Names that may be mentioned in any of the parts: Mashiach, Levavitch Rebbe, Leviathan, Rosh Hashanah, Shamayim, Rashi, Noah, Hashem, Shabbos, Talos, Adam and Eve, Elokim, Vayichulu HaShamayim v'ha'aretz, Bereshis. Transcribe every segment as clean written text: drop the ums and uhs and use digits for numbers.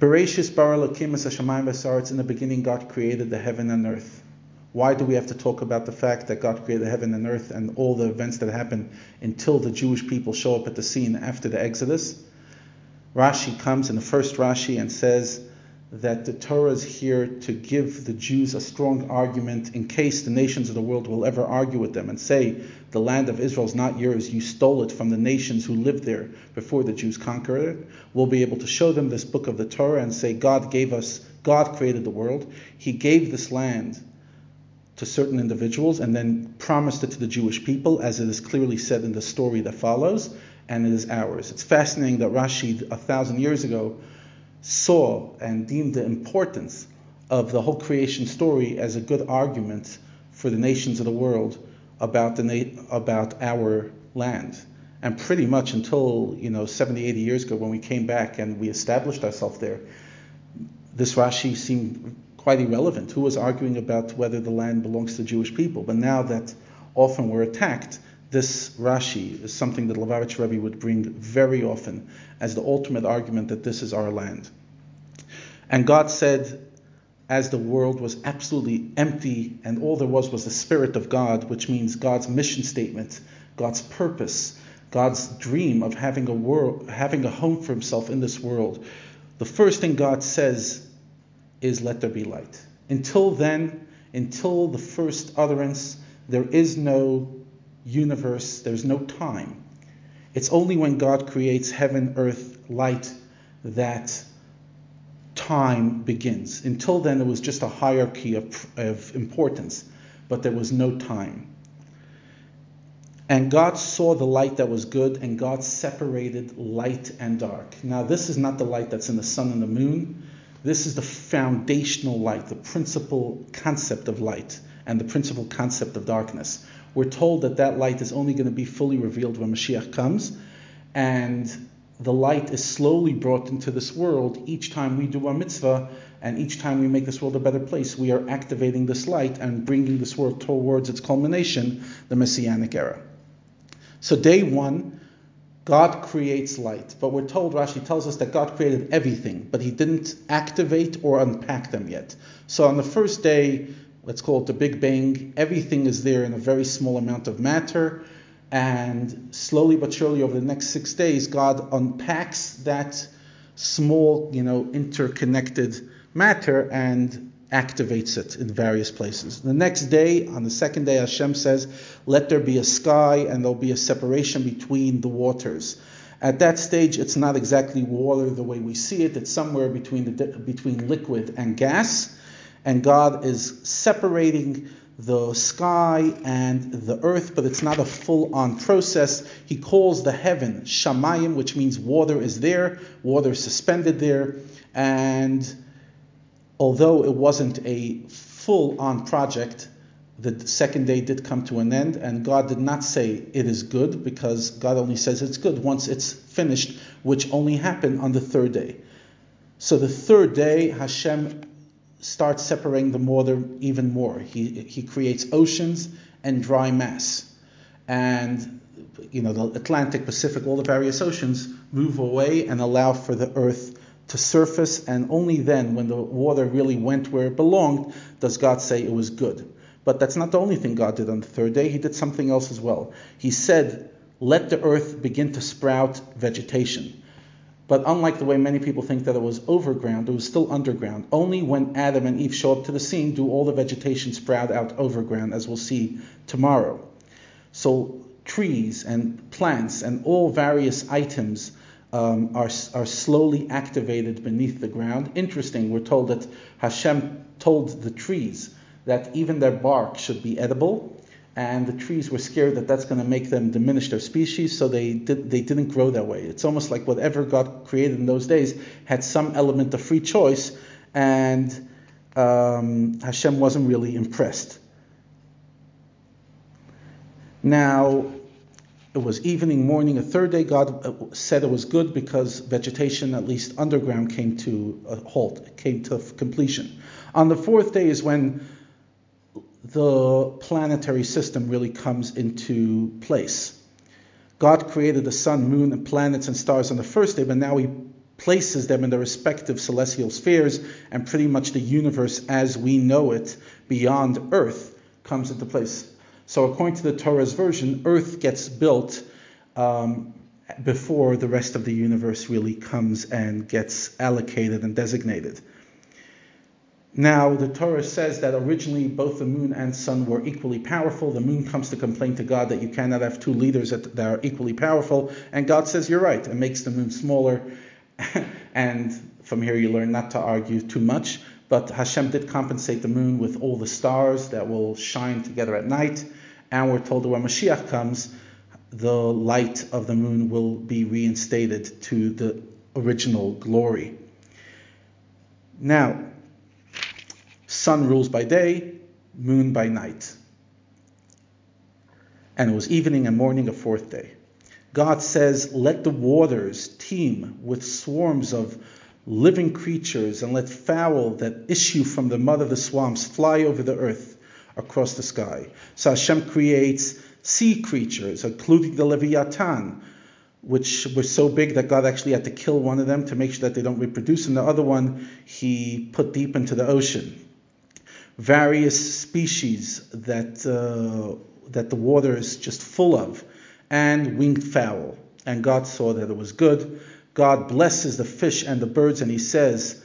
Bereshis bara Elokim es hashamayim v'ha'aretz. In the beginning, God created the heaven and earth. Why do we have to talk about the fact that God created heaven and earth and all the events that happen until the Jewish people show up at the scene after the Exodus? Rashi comes in the first Rashi and says that the Torah is here to give the Jews a strong argument in case the nations of the world will ever argue with them and say, the land of Israel is not yours, you stole it from the nations who lived there before the Jews conquered it. We'll be able to show them this book of the Torah and say, God created the world, He gave this land to certain individuals and then promised it to the Jewish people, as it is clearly said in the story that follows, and it is ours. It's fascinating that Rashi 1,000 years ago saw and deemed the importance of the whole creation story as a good argument for the nations of the world about our land. And pretty much until 70, 80 years ago when we came back and we established ourselves there, this Rashi seemed quite irrelevant. Who was arguing about whether the land belongs to Jewish people? But now that often we're attacked, this Rashi is something that Levavitch Rebbe would bring very often as the ultimate argument that this is our land. And God said, as the world was absolutely empty and all there was the Spirit of God, which means God's mission statement, God's purpose, God's dream of having a home for Himself in this world, the first thing God says is, let there be light. Until then, until the first utterance, there is no universe, there's no time. It's only when God creates heaven, earth, light, that time begins. Until then, it was just a hierarchy of importance, but there was no time. And God saw the light that was good, and God separated light and dark. Now, this is not the light that's in the sun and the moon. This is the foundational light, the principal concept of light and the principal concept of darkness. We're told that that light is only going to be fully revealed when Mashiach comes, and the light is slowly brought into this world each time we do our mitzvah, and each time we make this world a better place, we are activating this light and bringing this world towards its culmination, the Messianic era. So day one, God creates light, but we're told, Rashi tells us, that God created everything, but He didn't activate or unpack them yet. So on the first day, let's call it the Big Bang, everything is there in a very small amount of matter, and slowly but surely over the next 6 days, God unpacks that small, interconnected matter and activates it in various places. The next day, on the second day, Hashem says, let there be a sky, and there'll be a separation between the waters. At that stage, it's not exactly water the way we see it. It's somewhere between liquid and gas. And God is separating the sky and the earth, but it's not a full-on process. He calls the heaven Shamayim, which means water is there, water is suspended there. And although it wasn't a full-on project, the second day did come to an end, and God did not say it is good, because God only says it's good once it's finished, which only happened on the third day. So the third day, Hashem starts separating the water even more. He creates oceans and dry mass. And, the Atlantic, Pacific, all the various oceans move away and allow for the earth to surface. And only then, when the water really went where it belonged, does God say it was good. But that's not the only thing God did on the third day. He did something else as well. He said, let the earth begin to sprout vegetation. But unlike the way many people think that it was overground, it was still underground. Only when Adam and Eve show up to the scene do all the vegetation sprout out overground, as we'll see tomorrow. So trees and plants and all various items are slowly activated beneath the ground. Interesting, we're told that Hashem told the trees that even their bark should be edible, and the trees were scared that that's going to make them diminish their species, so they didn't grow that way. It's almost like whatever God created in those days had some element of free choice, and Hashem wasn't really impressed. Now, it was evening, morning, a third day. God said it was good because vegetation, at least underground, came to a halt, it came to completion. On the fourth day is when the planetary system really comes into place. God created the sun, moon, and planets and stars on the first day, but now He places them in their respective celestial spheres, and pretty much the universe as we know it beyond Earth comes into place. So according to the Torah's version, Earth gets built before the rest of the universe really comes and gets allocated and designated. Now, the Torah says that originally both the moon and sun were equally powerful. The moon comes to complain to God that you cannot have two leaders that are equally powerful. And God says, you're right, and makes the moon smaller. And from here you learn not to argue too much. But Hashem did compensate the moon with all the stars that will shine together at night. And we're told that when Mashiach comes, the light of the moon will be reinstated to the original glory. Now, sun rules by day, moon by night. And it was evening and morning, a fourth day. God says, let the waters teem with swarms of living creatures, and let fowl that issue from the mud of the swamps fly over the earth across the sky. So Hashem creates sea creatures, including the Leviathan, which were so big that God actually had to kill one of them to make sure that they don't reproduce, and the other one he put deep into the ocean. Various species that the water is just full of, and winged fowl. And God saw that it was good. God blesses the fish and the birds, and he says,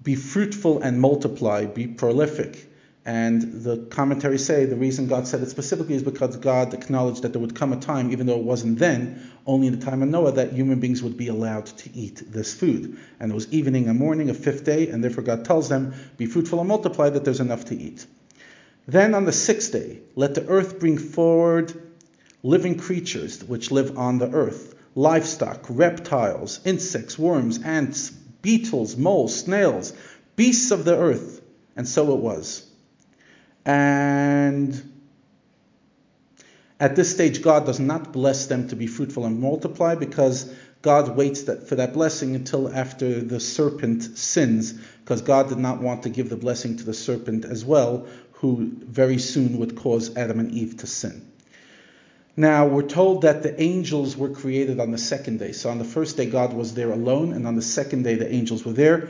be fruitful and multiply, be prolific. And the commentaries say the reason God said it specifically is because God acknowledged that there would come a time, even though it wasn't then, only in the time of Noah, that human beings would be allowed to eat this food. And it was evening and morning, a fifth day, and therefore God tells them, be fruitful and multiply, that there's enough to eat. Then on the sixth day, let the earth bring forward living creatures which live on the earth, livestock, reptiles, insects, worms, ants, beetles, moles, snails, beasts of the earth. And so it was. And at this stage, God does not bless them to be fruitful and multiply, because God waits for that blessing until after the serpent sins, because God did not want to give the blessing to the serpent as well, who very soon would cause Adam and Eve to sin. Now, we're told that the angels were created on the second day. So on the first day, God was there alone, and on the second day, the angels were there.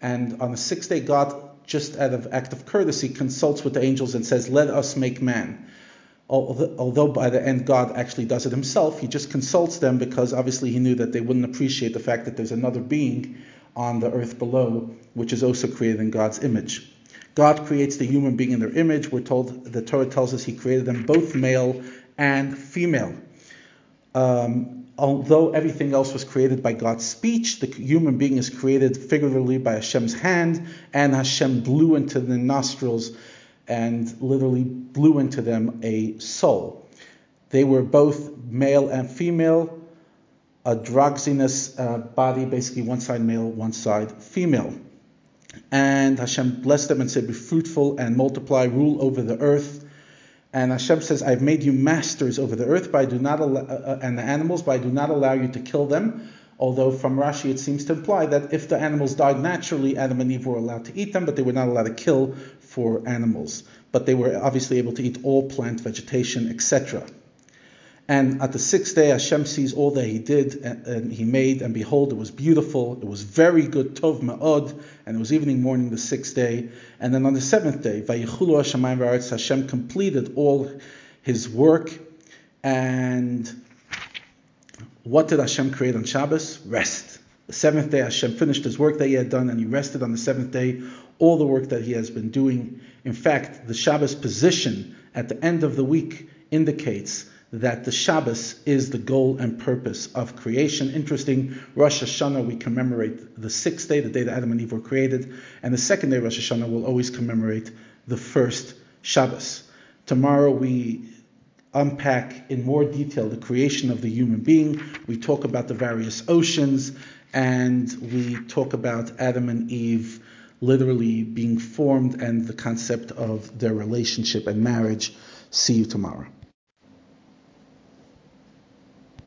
And on the sixth day, God, just out of act of courtesy, consults with the angels and says, let us make man. Although by the end God actually does it himself, he just consults them because obviously he knew that they wouldn't appreciate the fact that there's another being on the earth below, which is also created in God's image. God creates the human being in their image. We're told, the Torah tells us, he created them both male and female. Although everything else was created by God's speech, the human being is created figuratively by Hashem's hand, and Hashem blew into the nostrils and literally blew into them a soul. They were both male and female, a androgynous body, basically one side male, one side female. And Hashem blessed them and said, be fruitful and multiply, rule over the earth. And Hashem says, I've made you masters over the earth, but I do not and the animals, but I do not allow you to kill them. Although from Rashi it seems to imply that if the animals died naturally, Adam and Eve were allowed to eat them, but they were not allowed to kill for animals. But they were obviously able to eat all plant, vegetation, etc. And at the sixth day, Hashem sees all that he did and he made, and behold, it was beautiful, it was very good, tov ma'od, and it was evening, morning, the sixth day. And then on the seventh day, Vayichulu HaShamayim v'ha'aretz, Hashem completed all his work. And what did Hashem create on Shabbos? Rest. The seventh day, Hashem finished his work that he had done, and he rested on the seventh day, all the work that he has been doing. In fact, the Shabbos position at the end of the week indicates that the Shabbos is the goal and purpose of creation. Interesting, Rosh Hashanah, we commemorate the sixth day, the day that Adam and Eve were created, and the second day, Rosh Hashanah, will always commemorate the first Shabbos. Tomorrow we unpack in more detail the creation of the human being. We talk about the various oceans, and we talk about Adam and Eve literally being formed and the concept of their relationship and marriage. See you tomorrow.